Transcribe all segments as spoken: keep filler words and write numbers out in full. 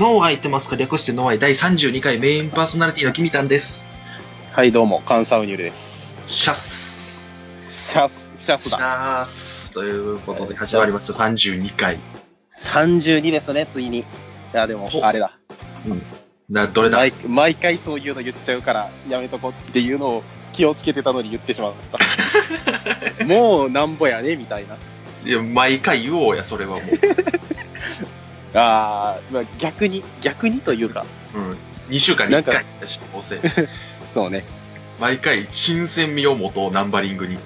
ノーアイってますか、略してノーアイだいさんじゅうにかいメインパーソナリティのキミタンです。はい、どうもカンサウニュルです。シャスシャスシャスだシャスということで始まりましたさんじゅうにかい。さんじゅうにですね、ついに。いやでもあれだ、うん、などれだ毎, 毎回そういうの言っちゃうからやめとこっていうのを気をつけてたのに言ってしまったもうなんぼやねみたいな。いや毎回言おうや、それはもうあ、まあ、逆に逆にというか、うん、にしゅうかんにいっかいだし構成そうね、毎回新鮮味を持とうナンバリングに。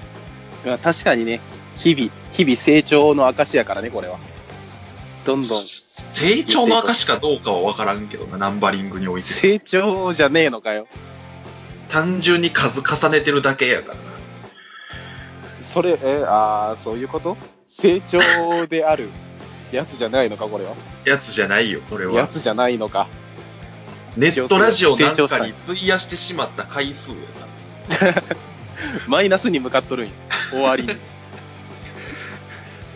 確かにね、日々日々成長の証やからね、これは。どんどん成長の証かどうかは分からんけどな、ナンバリングにおいて成長じゃねえのかよ。単純に数重ねてるだけやからな、それ。えああ、そういうこと。成長であるやつじゃないのか、これは。やつじゃないよ、これは。やつじゃないのか。ネットラジオなんかに費やしてしまった回数やなマイナスに向かっとるんや、終わりに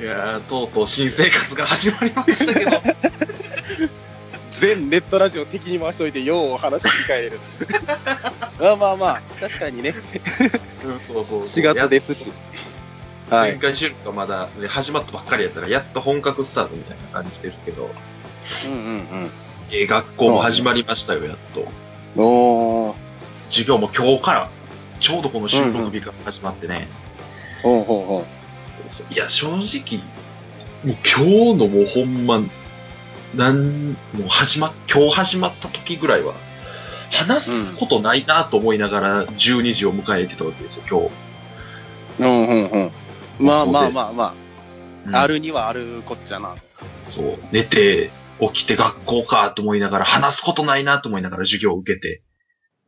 いやー、とうとう新生活が始まりましたけど全ネットラジオ敵に回しといてよう話を振り返れるまあまあまあ、確かにねそうそうそう、しがつですし、前回収録がまだ、ね、始まったばっかりやったから、やっと本格スタートみたいな感じですけど、うんうんうん、えー、学校も始まりましたよ、やっと。おー、授業も今日からちょうどこの収録日から始まってね、うんうん、ほうほうほう。いや正直もう今日のもうほんまなんもう始ま今日始まった時ぐらいは話すことないなと思いながらじゅうにじを迎えてたわけですよ、今日。うんうんうん、まあまあまあまあ、うん、あるにはあるこっちゃな。そう、寝て起きて学校かと思いながら、話すことないなと思いながら授業を受けて、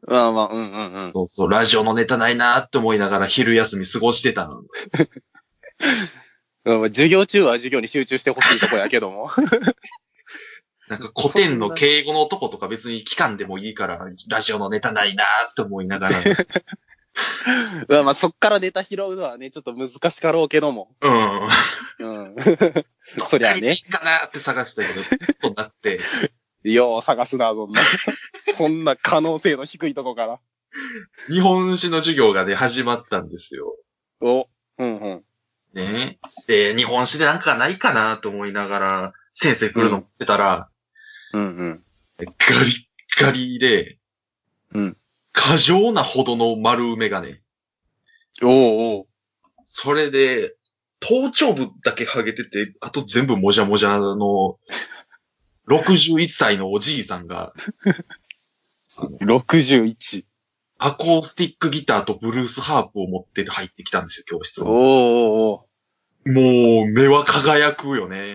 まあまあ、うんうんうん、そうそう、ラジオのネタないなと思いながら昼休み過ごしてたの授業中は授業に集中してほしいとこやけどもなんか古典の敬語のとことか別に聞かんでもいいから、ラジオのネタないなと思いながらまあそっからネタ拾うのはね、ちょっと難しかろうけども。うん。うん。そりゃね。どっかなって探したけど、ずっとなって。よう探すな、そんな。そんな可能性の低いとこから。日本史の授業がね、始まったんですよ。お。うんうん。ねえ。で、日本史でなんかないかなと思いながら、先生来るのって言ったら、うん、うんうん。ガリッガリで、うん。過剰なほどの丸メガネ。おうおう。それで、頭頂部だけハゲてて、あと全部もじゃもじゃの、ろくじゅういっさいのおじいさんが、ろくじゅういち。アコースティックギターとブルースハープを持って入ってきたんですよ、教室に。おうおう。もう、目は輝くよね。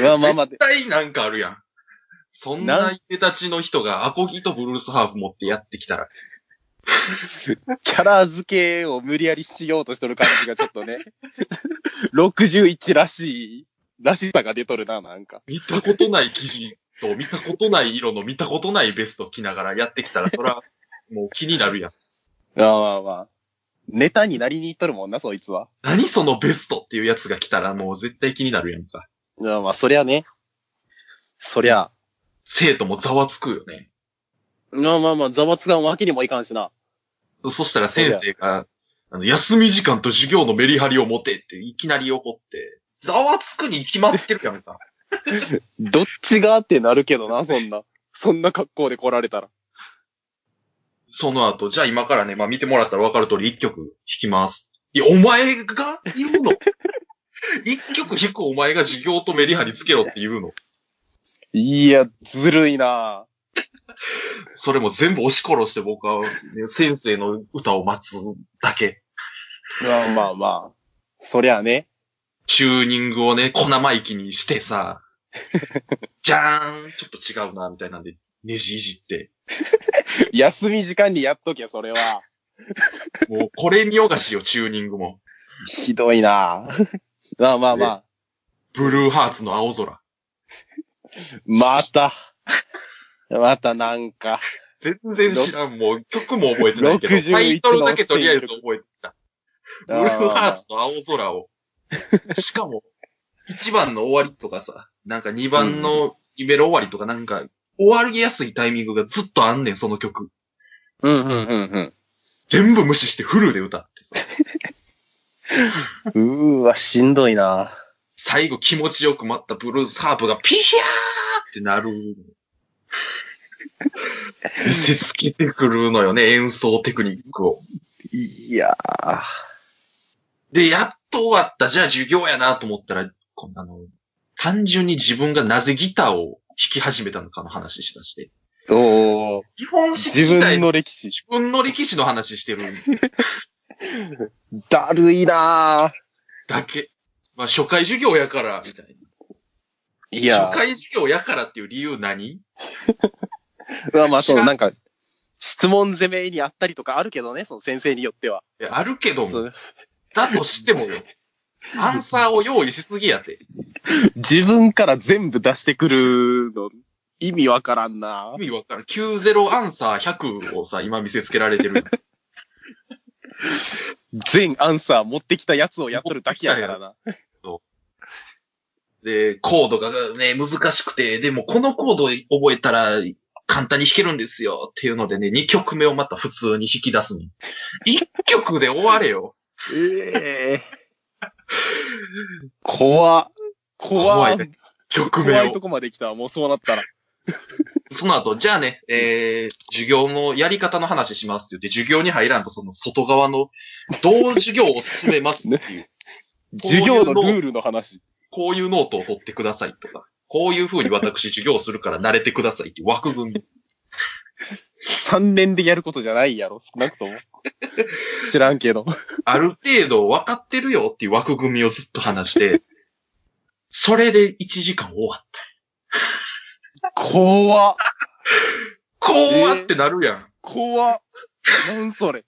まあまあまあ。絶対なんかあるやん。そんなイケたちの人がアコギとブルースハーフ持ってやってきたら。キャラ付けを無理やりしようとしてる感じがちょっとね。ろくじゅういちらしい、らしさが出とるな、なんか。見たことない生地と見たことない色の見たことないベスト着ながらやってきたら、そら、もう気になるやん。ああまあ。ネタになりにいっとるもんな、そいつは。何そのベストっていうやつが来たら、もう絶対気になるやんか。ああまあ、そりゃね。そりゃ。生徒もざわつくよね。まあまあまあ、ざわつかんわけにもいかんしな。そしたら先生が、あの、休み時間と授業のメリハリを持てっていきなり怒って、ざわつくに決まってるやんか。どっちがってなるけどな、そんな。そんな格好で来られたら。その後、じゃあ今からね、まあ見てもらったらわかる通り一曲弾きます。いや、お前が言うの一曲弾くお前が授業とメリハリつけろって言うの。いや、ずるいなそれも全部押し殺して僕は、ね、先生の歌を待つだけ。まあまあまあ。そりゃね。チューニングをね、小生意気にしてさ、じゃーん、ちょっと違うな、みたいなんで、ネジいじって。休み時間にやっとけ、それは。もう、これ見よがしよ、チューニングも。ひどいなまあまあまあ。ブルーハーツの青空。またまたなんか全然知らん、もう曲も覚えてないけどタイトルだけとりあえず覚えてた。ブルーハーツの青空をしかも一番の終わりとかさ、なんかにばんのイベロ終わりとかなんか、終わりやすいタイミングがずっとあんねん、その曲。うんうんうんうん。全部無視してフルで歌ってさ。うーわ、しんどいな。最後気持ちよく待ったブルースハープがピヒャーってなる。見せつけてくるのよね、演奏テクニックを。いやー。で、やっと終わった、じゃあ授業やなと思ったら、こんなの、単純に自分がなぜギターを弾き始めたのかの話しだして。おー。日本史自体、自分の歴史。自分の歴史の話してる。だるいなぁ。だけ。まあ初回授業やから、みたいな。いや。初回授業やからっていう理由何？まあまあそう、なんか、質問攻めにあったりとかあるけどね、その先生によっては。いや、あるけども。だとしてもよ。アンサーを用意しすぎやて。自分から全部出してくるの、意味わからんな。意味わからん。きゅうじゅうアンサーひゃくをさ、今見せつけられてる。全アンサー持ってきたやつをやっとるだけやからな。そう。で、コードがね、難しくて、でもこのコード覚えたら簡単に弾けるんですよっていうのでね、にきょくめをまた普通に弾き出すの。いっきょくで終われよ。ええー。怖怖い、ね、曲名を怖いとこまで来た。もうそうなったらその後じゃあね、えー、授業のやり方の話しますって言って授業に入らんとその外側のどう授業を進めますっていう、ね、授業のルールの話、こういうノートを取ってくださいとか、こういう風に私授業をするから慣れてくださいっていう枠組みさんねんでやることじゃないやろ、少なくとも。知らんけど。ある程度分かってるよっていう枠組みをずっと話して、それでいちじかん終わった。怖っ。怖ってなるやん。えー、怖っ。なんそれ。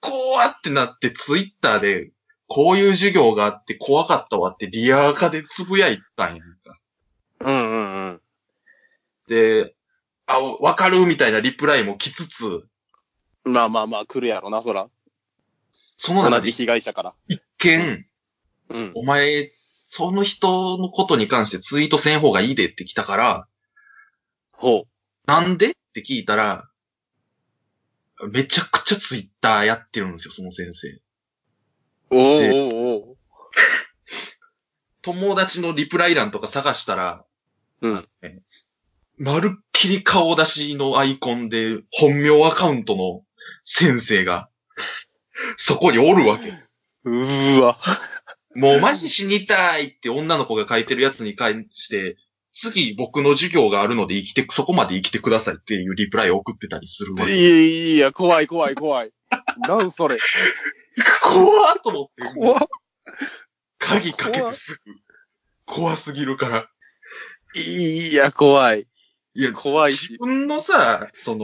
怖ってなってツイッターで、こういう授業があって怖かったわってリアカでつぶやいたんやんか。うんうんうん。で、あ、わかるみたいなリプライも来つつ。まあまあまあ来るやろな、そら。その同じ被害者から。一見、うん、お前、その人のことに関してツイートせん方がいいでって来たから、ほう。なんでって聞いたら、めちゃくちゃツイッターやってるんですよ、その先生。おーおーおー。友達のリプライ欄とか探したら、うん。まるっきり顔出しのアイコンで本名アカウントの先生がそこにおるわけ。うーわ。もうマジ死にたいって女の子が書いてるやつに関して、次僕の授業があるので生きて、そこまで生きてくださいっていうリプライを送ってたりするわけ。いやいや、怖い怖い怖い。なんそれ。怖っと思って。怖っ。鍵かけてすぐ。怖すぎるから。いや、怖い。いや、怖いし。自分のさ、その、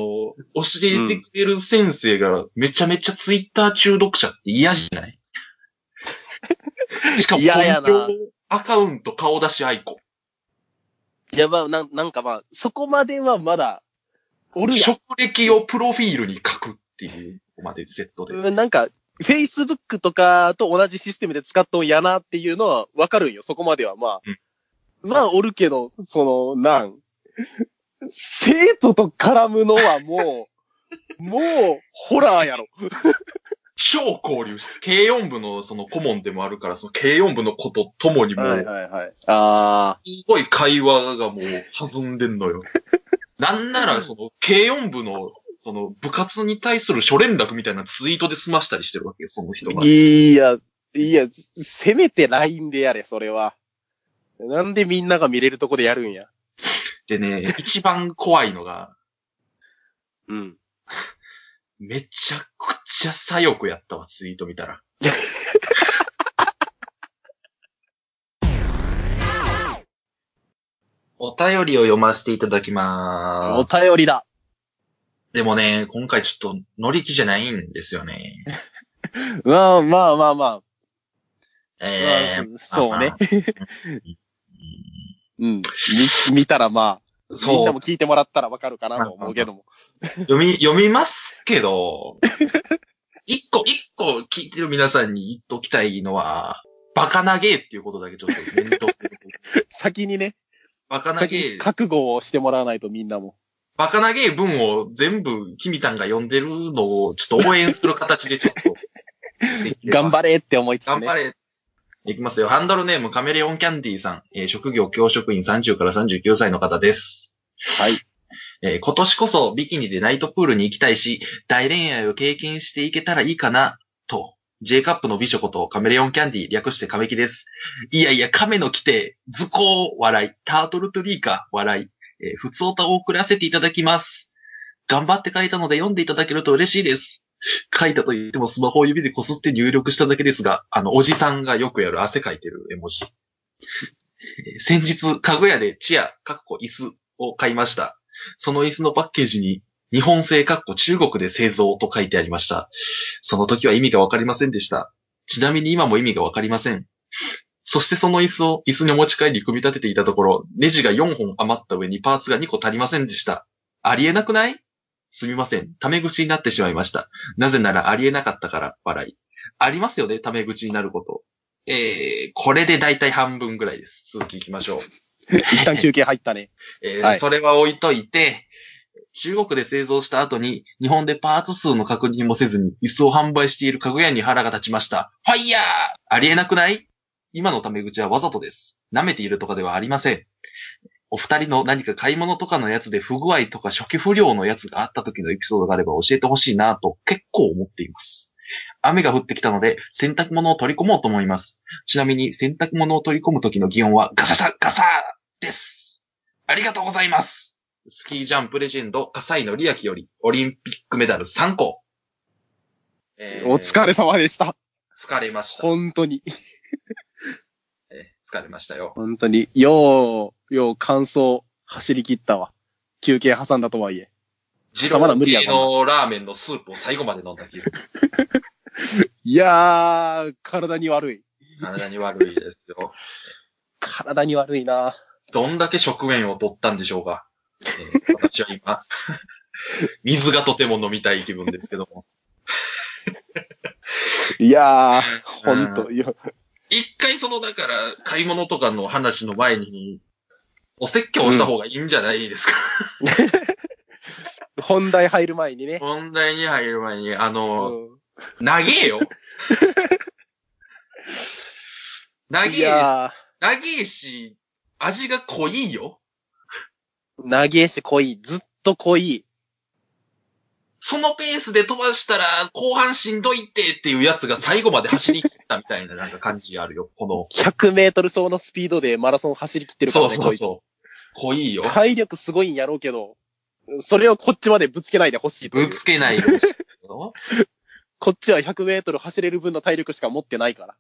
教えてくれる先生が、めちゃめちゃツイッター中毒者って嫌じゃない？しかも、アカウント顔出しアイコン。いや、まあ、な、なんかまあ、そこまではまだ、俺、職歴をプロフィールに書くっていう、ここまでセットで。うん、なんか、Facebook とかと同じシステムで使っとんやなっていうのはわかるんよ、そこまではまあ。うん、まあ、おるけど、その、なん、生徒と絡むのはもう、もう、ホラーやろ。超交流して、軽音部のその顧問でもあるから、その軽音部の子とともにも、はいはいはい、あすごい会話がもう弾んでんのよ。なんなら、その軽音部の、その部活に対する初連絡みたいなツイートで済ましたりしてるわけよ、その人が。いや、いや、せめて ライン でやれ、それは。なんでみんなが見れるとこでやるんや。でね、一番怖いのが、うん。めちゃくちゃ左翼やったわ、ツイート見たら。お便りを読ませていただきまーす。お便りだ。でもね、今回ちょっと乗り気じゃないんですよね。まあまあまあまあ。えー、まあ、そうね。うん。見、見たらまあ、そう。みんなも聞いてもらったらわかるかなと思うけども。読み、読みますけど、一個、一個聞いてる皆さんに言っときたいのは、バカなげーっていうことだけちょっと念頭。先にね、バカ投げ覚悟をしてもらわないとみんなも。バカ投げ文を全部キミタンが読んでるのをちょっと応援する形でちょっと頑張れって思いつつね。頑張れ。いきますよ。ハンドルネームカメレオンキャンディーさん、えー、職業教職員さんじゅうからさんじゅうきゅうさいの方です。はい。えー、今年こそビキニでナイトプールに行きたいし、大恋愛を経験していけたらいいかなと。J カップの美女ことカメレオンキャンディー、略してカメキです。いやいや、カメの規定、図工、笑い、タートルトリーカ、笑い、えー、普通歌を送らせていただきます。頑張って書いたので読んでいただけると嬉しいです。書いたと言ってもスマホを指でこすって入力しただけですが、あの、おじさんがよくやる汗かいてる絵文字。えー、先日、家具屋でチア、かっこ椅子を買いました。その椅子のパッケージに、日本製かっこ中国で製造と書いてありました。その時は意味がわかりませんでした。ちなみに今も意味がわかりません。そしてその椅子を椅子に持ち帰り組み立てていたところ、ネジがよんほん余った上にパーツがにこ足りませんでした。ありえなくない？すみません。タメ口になってしまいました。なぜならありえなかったから、笑い。ありますよね、タメ口になること。えー、これでだいたい半分ぐらいです。続き行きましょう。一旦休憩入ったね。えーはい、それは置いといて、中国で製造した後に日本でパーツ数の確認もせずに椅子を販売している家具屋に腹が立ちました。ファイヤー！ありえなくない？今のタメ口はわざとです。舐めているとかではありません。お二人の何か買い物とかのやつで不具合とか初期不良のやつがあった時のエピソードがあれば教えてほしいなと結構思っています。雨が降ってきたので洗濯物を取り込もうと思います。ちなみに洗濯物を取り込む時の擬音はガササガサです。ありがとうございます。スキージャンプレジェンド、笠井のりあきより、オリンピックメダルさんこ。えー、お疲れ様でした。疲れました。本当に。えー、疲れましたよ。本当に。よう、よう、感想、走り切ったわ。休憩挟んだとはいえ。ジロー系のラーメンのスープを最後まで飲んだ気分。いやー、体に悪い。体に悪いですよ。体に悪いな。どんだけ食塩を取ったんでしょうか。えー、私は今、水がとても飲みたい気分ですけども。いやー、ほんと。一回その、だから、買い物とかの話の前に、お説教をした方がいいんじゃないですか。うん、本題入る前にね。本題に入る前に、あの、長えよ。長え、長えし、味が濃いよ。投げして濃い。ずっと濃い。そのペースで飛ばしたら、後半しんどいってっていうやつが最後まで走り切ったみたいななんか感じあるよ。この。ひゃくメートル走のスピードでマラソン走り切ってるからね。そうそうそう。濃いよ。体力すごいんやろうけど、それをこっちまでぶつけないでほしい。ぶつけないでほしい。こっちはひゃくメートル走れる分の体力しか持ってないから。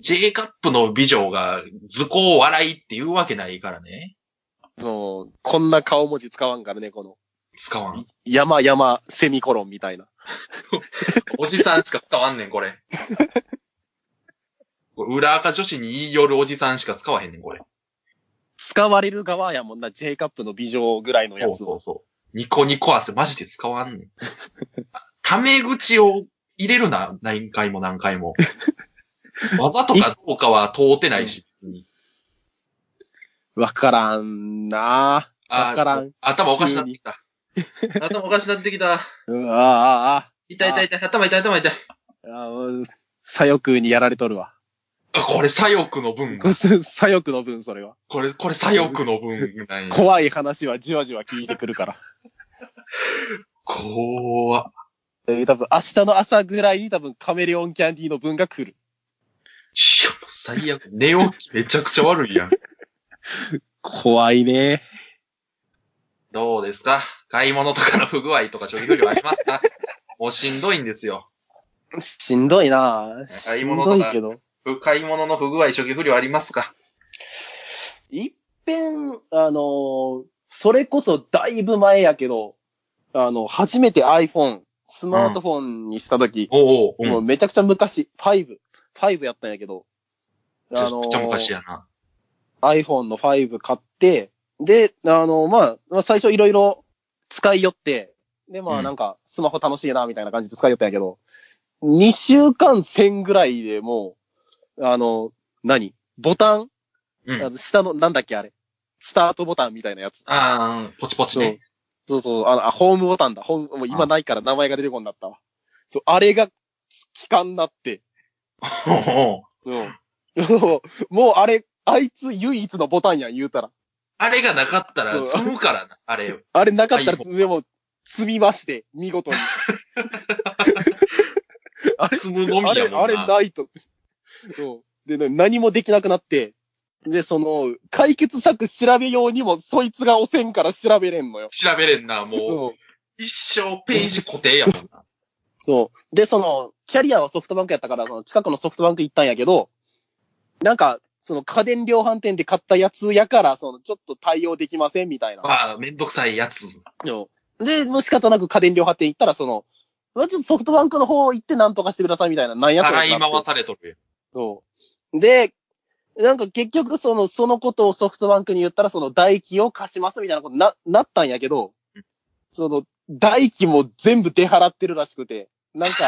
J カップの美女が図工笑いっていうわけないからね。そう、こんな顔文字使わんからね、この。使わん。山山セミコロンみたいな。おじさんしか使わんねん、これ。これ裏垢女子に言い寄るおじさんしか使わへんねん、これ。使われる側やもんな、J カップの美女ぐらいのやつを。そうそうそう。ニコニコ汗、マジで使わんねん。タメ口を入れるな、何回も何回も。わざとかどうかは通ってないし、別に。わからんなぁ。わからん。頭おかしなってきた。頭おかしなってきた。うん、ああ、ああ。痛い痛い痛い。頭痛い頭痛い。ああ、左翼にやられとるわ。あ、これ左翼の分。左翼の分、それは。これ、これ左翼の分ない。怖い話はじわじわ聞いてくるから。怖っ。えー、多分明日の朝ぐらいに多分カメレオンキャンディーの分が来る。いや、最悪。寝起きめちゃくちゃ悪いやん。怖いね。どうですか？買い物とかの不具合とか処理不良ありますか？もうしんどいんですよ。しんどいなぁ。買い物とか、買い物の不具合処理不良ありますか？いっぺん、あの、それこそだいぶ前やけど、あの、初めて iPhone、スマートフォンにしたとき、うん、もうめちゃくちゃ昔、ご、ごやったんやけど、めちゃくちゃ昔やな。iPhone のご買って、で、あの、まあ、まあ、最初いろいろ使い寄って、で、まあなんか、スマホ楽しいな、みたいな感じで使い寄ったんやけど、うん、にしゅうかんせんぐらいでもう、あの、何ボタンうん、あの下の、なんだっけあれ。スタートボタンみたいなやつ。ああ、ポチポチね。そうそう、あの、あ、ホームボタンだ。ホーム、もう今ないから名前が出てこんなったわ。そう、あれが、機関になって。うん。もうあれ、あいつ唯一のボタンやん、言うたら。あれがなかったら積むからな、あれよ。あれなかったら、でも、積みまして、見事に。あれ、積むのみやもんな。あれ、あれないと。で、何もできなくなって、で、その、解決策調べようにも、そいつが押せんから調べれんのよ。調べれんな、もう。一生ページ固定やもんな。そう。で、その、キャリアはソフトバンクやったから、その近くのソフトバンク行ったんやけど、なんか、その家電量販店で買ったやつやから、その、ちょっと対応できませんみたいな。ああ、めんどくさいやつ。そう。で、もう仕方なく家電量販店行ったら、その、ちょっとソフトバンクの方行って何とかしてくださいみたいな、なんやそれ。払い回されとる。そう。で、なんか結局その、そのことをソフトバンクに言ったら、その代金を貸しますみたいなことに な, なったんやけど、その、代金も全部出払ってるらしくて、なんか、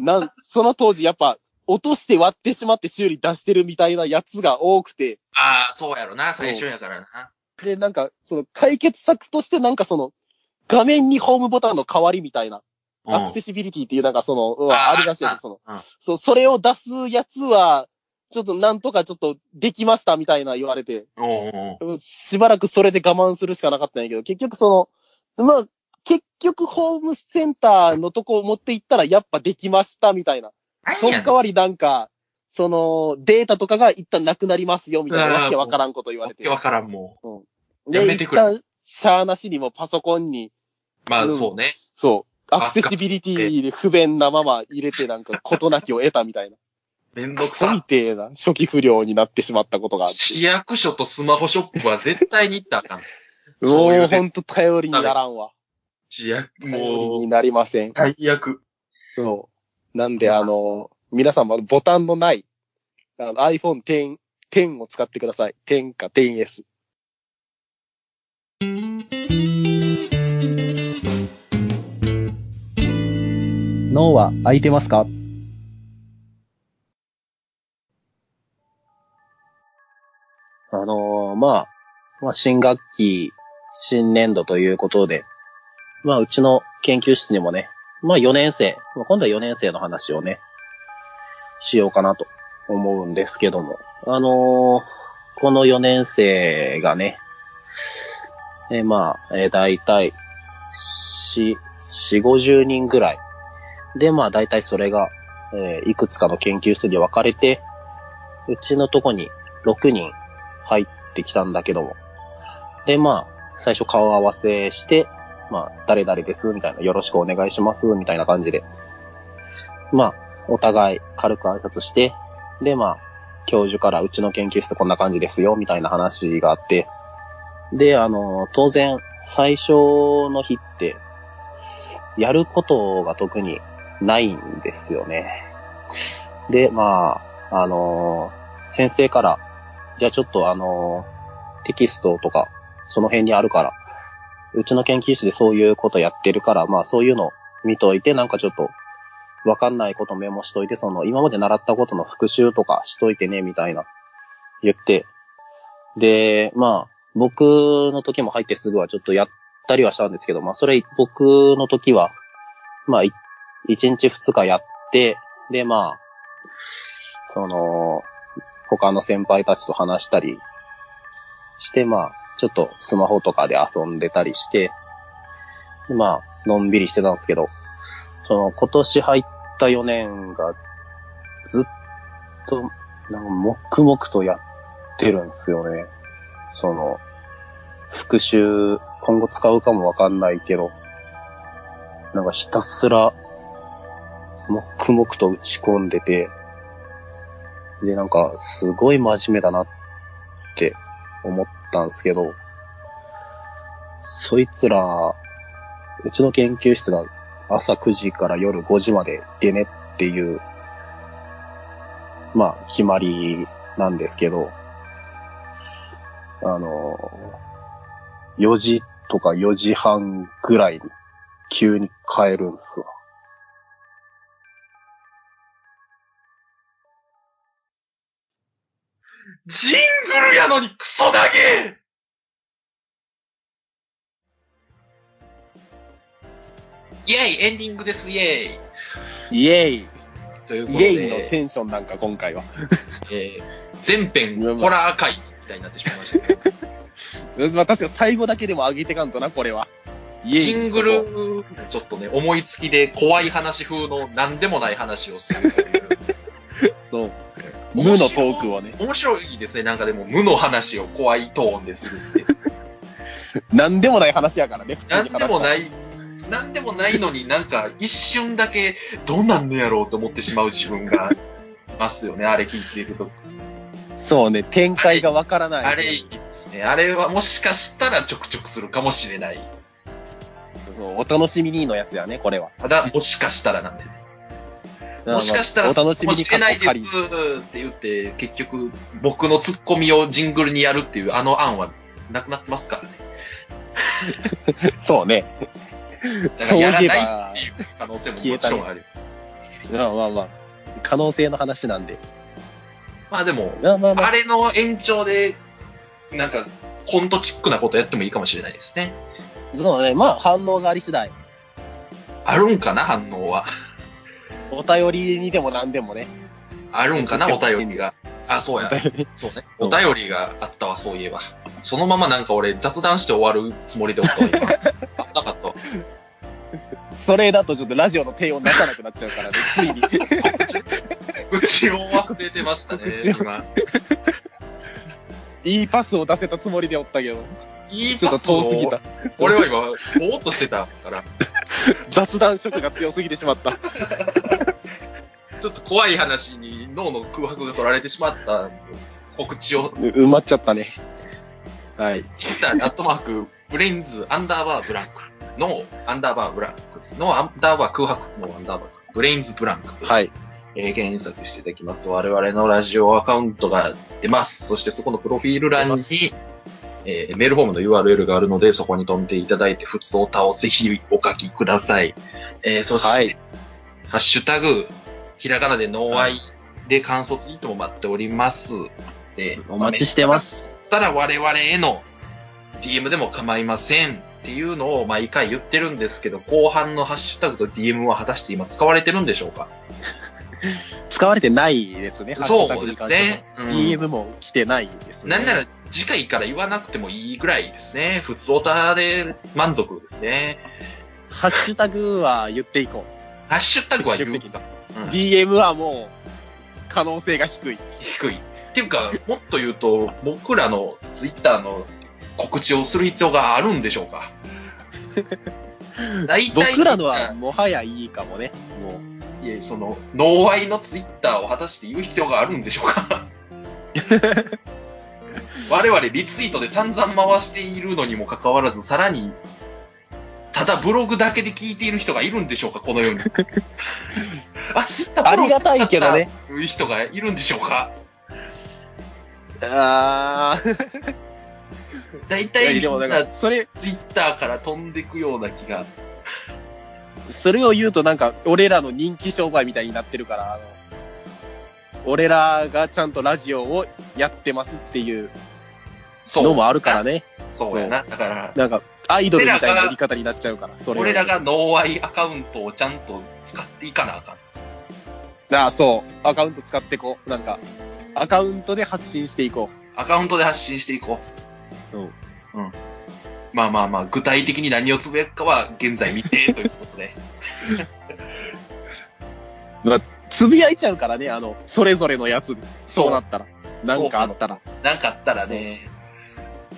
なん、その当時やっぱ、落として割ってしまって修理出してるみたいなやつが多くて。ああ、そうやろな、最初やからな。で、なんか、その解決策としてなんかその、画面にホームボタンの代わりみたいな、うん、アクセシビリティっていうなんかその、あ, あるらしいよ、その、うん、そう、それを出すやつは、ちょっとなんとかちょっとできましたみたいな言われて、おうおう、しばらくそれで我慢するしかなかったんやけど、結局その、まあ、結局ホームセンターのとこを持って行ったらやっぱできましたみたいな。その代わりなんか、そのデータとかが一旦なくなりますよみたいなわけわからんこと言われて。わけわからんもう。うん、で、やめてくれ。一旦シャーなしにもパソコンに。まあそうね。そう。アクセシビリティで不便なまま入れてなんか事なきを得たみたいな。めんどくさ。最低な初期不良になってしまったことがあって。市役所とスマホショップは絶対に行ったらあかん。そういうほんと頼りにならんわ。市役、もう。頼りになりません。最悪。そう。なんで、あの、皆さんもボタンのない、あの iPhone テン、テンを使ってください。テンか テンエス。脳は空いてますか？あのー、まあ、まあ、新学期、新年度ということで、まあ、うちの研究室にもね、まあよねん生、今度はよねん生の話をね、しようかなと思うんですけども。あのー、このよねん生がね、えまあ、えー、だいたいよん、よんじゅう、ごじゅうにんぐらい。で、まあだいたいそれが、えー、いくつかの研究室に分かれて、うちのとこにろくにん入ってきたんだけども。で、まあ、最初顔合わせして、まあ、誰々です、みたいな、よろしくお願いします、みたいな感じで。まあ、お互い軽く挨拶して、で、まあ、教授からうちの研究室こんな感じですよ、みたいな話があって。で、あの、当然、最初の日って、やることが特にないんですよね。で、まあ、あの、先生から、じゃあちょっとあの、テキストとか、その辺にあるから、うちの研究室でそういうことやってるから、まあそういうの見といて、なんかちょっとわかんないことメモしといて、その今まで習ったことの復習とかしといてね、みたいな言って。で、まあ僕の時も入ってすぐはちょっとやったりはしたんですけど、まあそれ僕の時は、まあいちにちふつかやって、でまあ、その他の先輩たちと話したりして、まあ、ちょっとスマホとかで遊んでたりして、まあ、のんびりしてたんですけど、その、今年入ったよねんが、ずっと、なんか、黙々とやってるんですよね。その、復習、今後使うかもわかんないけど、なんかひたすら、黙々と打ち込んでて、で、なんか、すごい真面目だなって思って、たんですけど、そいつらうちの研究室が朝くじから夜ごじまででねっていうまあ決まりなんですけど、あのよじとかよじはんぐらいに急に帰るんすわ。ジングルやのにクソだけ。イエイエンディングです。イエイイエイということで、イエイのテンションなんか今回は、えー、全編ホラー回みたいになってしまいました、ね、まあ確か最後だけでも上げてかんとな。これはジングルちょっとね、思いつきで怖い話風の何でもない話をするというそう、無のトークはね、面白いですね。なんかでも無の話を怖いトーンでするって何でもない話やからね、普通に話したら何でもないなんでもないのに、なんか一瞬だけどうなんのやろうと思ってしまう自分がいますよね。あれ聞いていると。そうね、展開がわからない、ね、あれ。あれいいですね。あれはもしかしたらちょくちょくするかもしれないです。お楽しみにのやつやね、これは。ただ、もしかしたらなんで、ね。もしかしたら、もしれないですって言って、結局僕のツッコミをジングルにやるっていうあの案はなくなってますからね。そうね。そういえば可能性ももちろんある。まあまあまあ可能性の話なんで。まあでも、まあまあまあ、あれの延長でなんかコントチックなことやってもいいかもしれないですね。そうね。まあ反応があり次第。あるんかな反応は。お便りにでもなんでもね。あるんかなお便りが。あ、そうや。そうね。お便りがあったわ、そういえば。そのままなんか俺雑談して終わるつもりでおったわ今。あ、なかった。それだとちょっとラジオの低音出さなくなっちゃうからね、ついに。口を忘れてましたね、今。いいパスを出せたつもりでおったけど。いいパスをちょっと遠すぎた。俺は今、ぼーっとしてたから。雑談色が強すぎてしまった。ちょっと怖い話に脳の空白が取られてしまった告知を。埋まっちゃったね。はい。ツイッター、アットマーク、ブレインズ、アンダーバー、ブランク。のアンダーバーブランクです。のアンダーバー空白のアンダーバーブレインズブランク。はい。えー、検索していただきますと我々のラジオアカウントが出ます。そしてそこのプロフィール欄に、えー、メールフォームの ユーアールエル があるのでそこに飛んでいただいて普通オタをぜひお書きください。えー、そして、はい、ハッシュタグひらがなでノーアイで感想ツイートも待っております。で、お待ちしてます。たら我々への ディーエム でも構いません。っていうのを毎回言ってるんですけど、後半のハッシュタグと ディーエム は果たして今使われてるんでしょうか？使われてないですね。そうですね。ディーエム も来てないですね。なんなら次回から言わなくてもいいぐらいですね。普通オタで満足ですね。ハッシュタグは言っていこう。ハッシュタグは言っていこう。うん、ディーエム はもう可能性が低い。低い。っていうか、もっと言うと僕らのツイッターの告知をする必要があるんでしょうか？大体僕らのはもはやいいかもね。もういやそのノーアイのツイッターを果たして言う必要があるんでしょうか？我々リツイートで散々回しているのにもかかわらず、さらにただブログだけで聞いている人がいるんでしょうか？この世にあツイッターありがたいけどね。いう人がいるんでしょうか？ああ。大体みんなツイッターから飛んでくような気が。それを言うとなんか俺らの人気商売みたいになってるから、あの俺らがちゃんとラジオをやってますっていうのもあるからね。そうやな。だからなんかアイドルみたいな言い方になっちゃうから、それ俺らがノーアイアカウントをちゃんと使っていかなあかん。ああそうアカウント使ってこう、なんかアカウントで発信していこう。アカウントで発信していこう。うんうん、まあまあまあ具体的に何をつぶやくかは現在未定ということで、まあ、つぶやいちゃうからね、あのそれぞれのやつ。そうなったらなんかあったらなんかあったらね、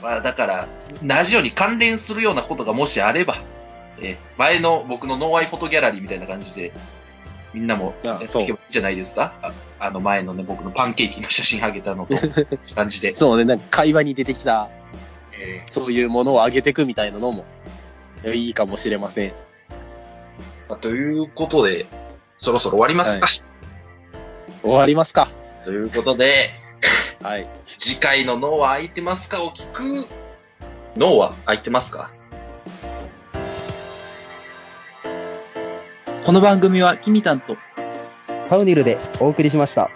まあ、だからラジオに関連するようなことがもしあれば、え前の僕のノーアイフォトギャラリーみたいな感じでみんなもやっていけばいいんじゃないですか。ああ、あの前のね僕のパンケーキの写真あげたのと感じでそうね、なんか会話に出てきたそういうものを上げていくみたいなのもいいかもしれません。ということで、そろそろ終わりますか、はい、終わりますかということで、はい、次回の脳は空いてますかを聞く。脳は空いてますか。この番組はキミタンとサウニルでお送りしました。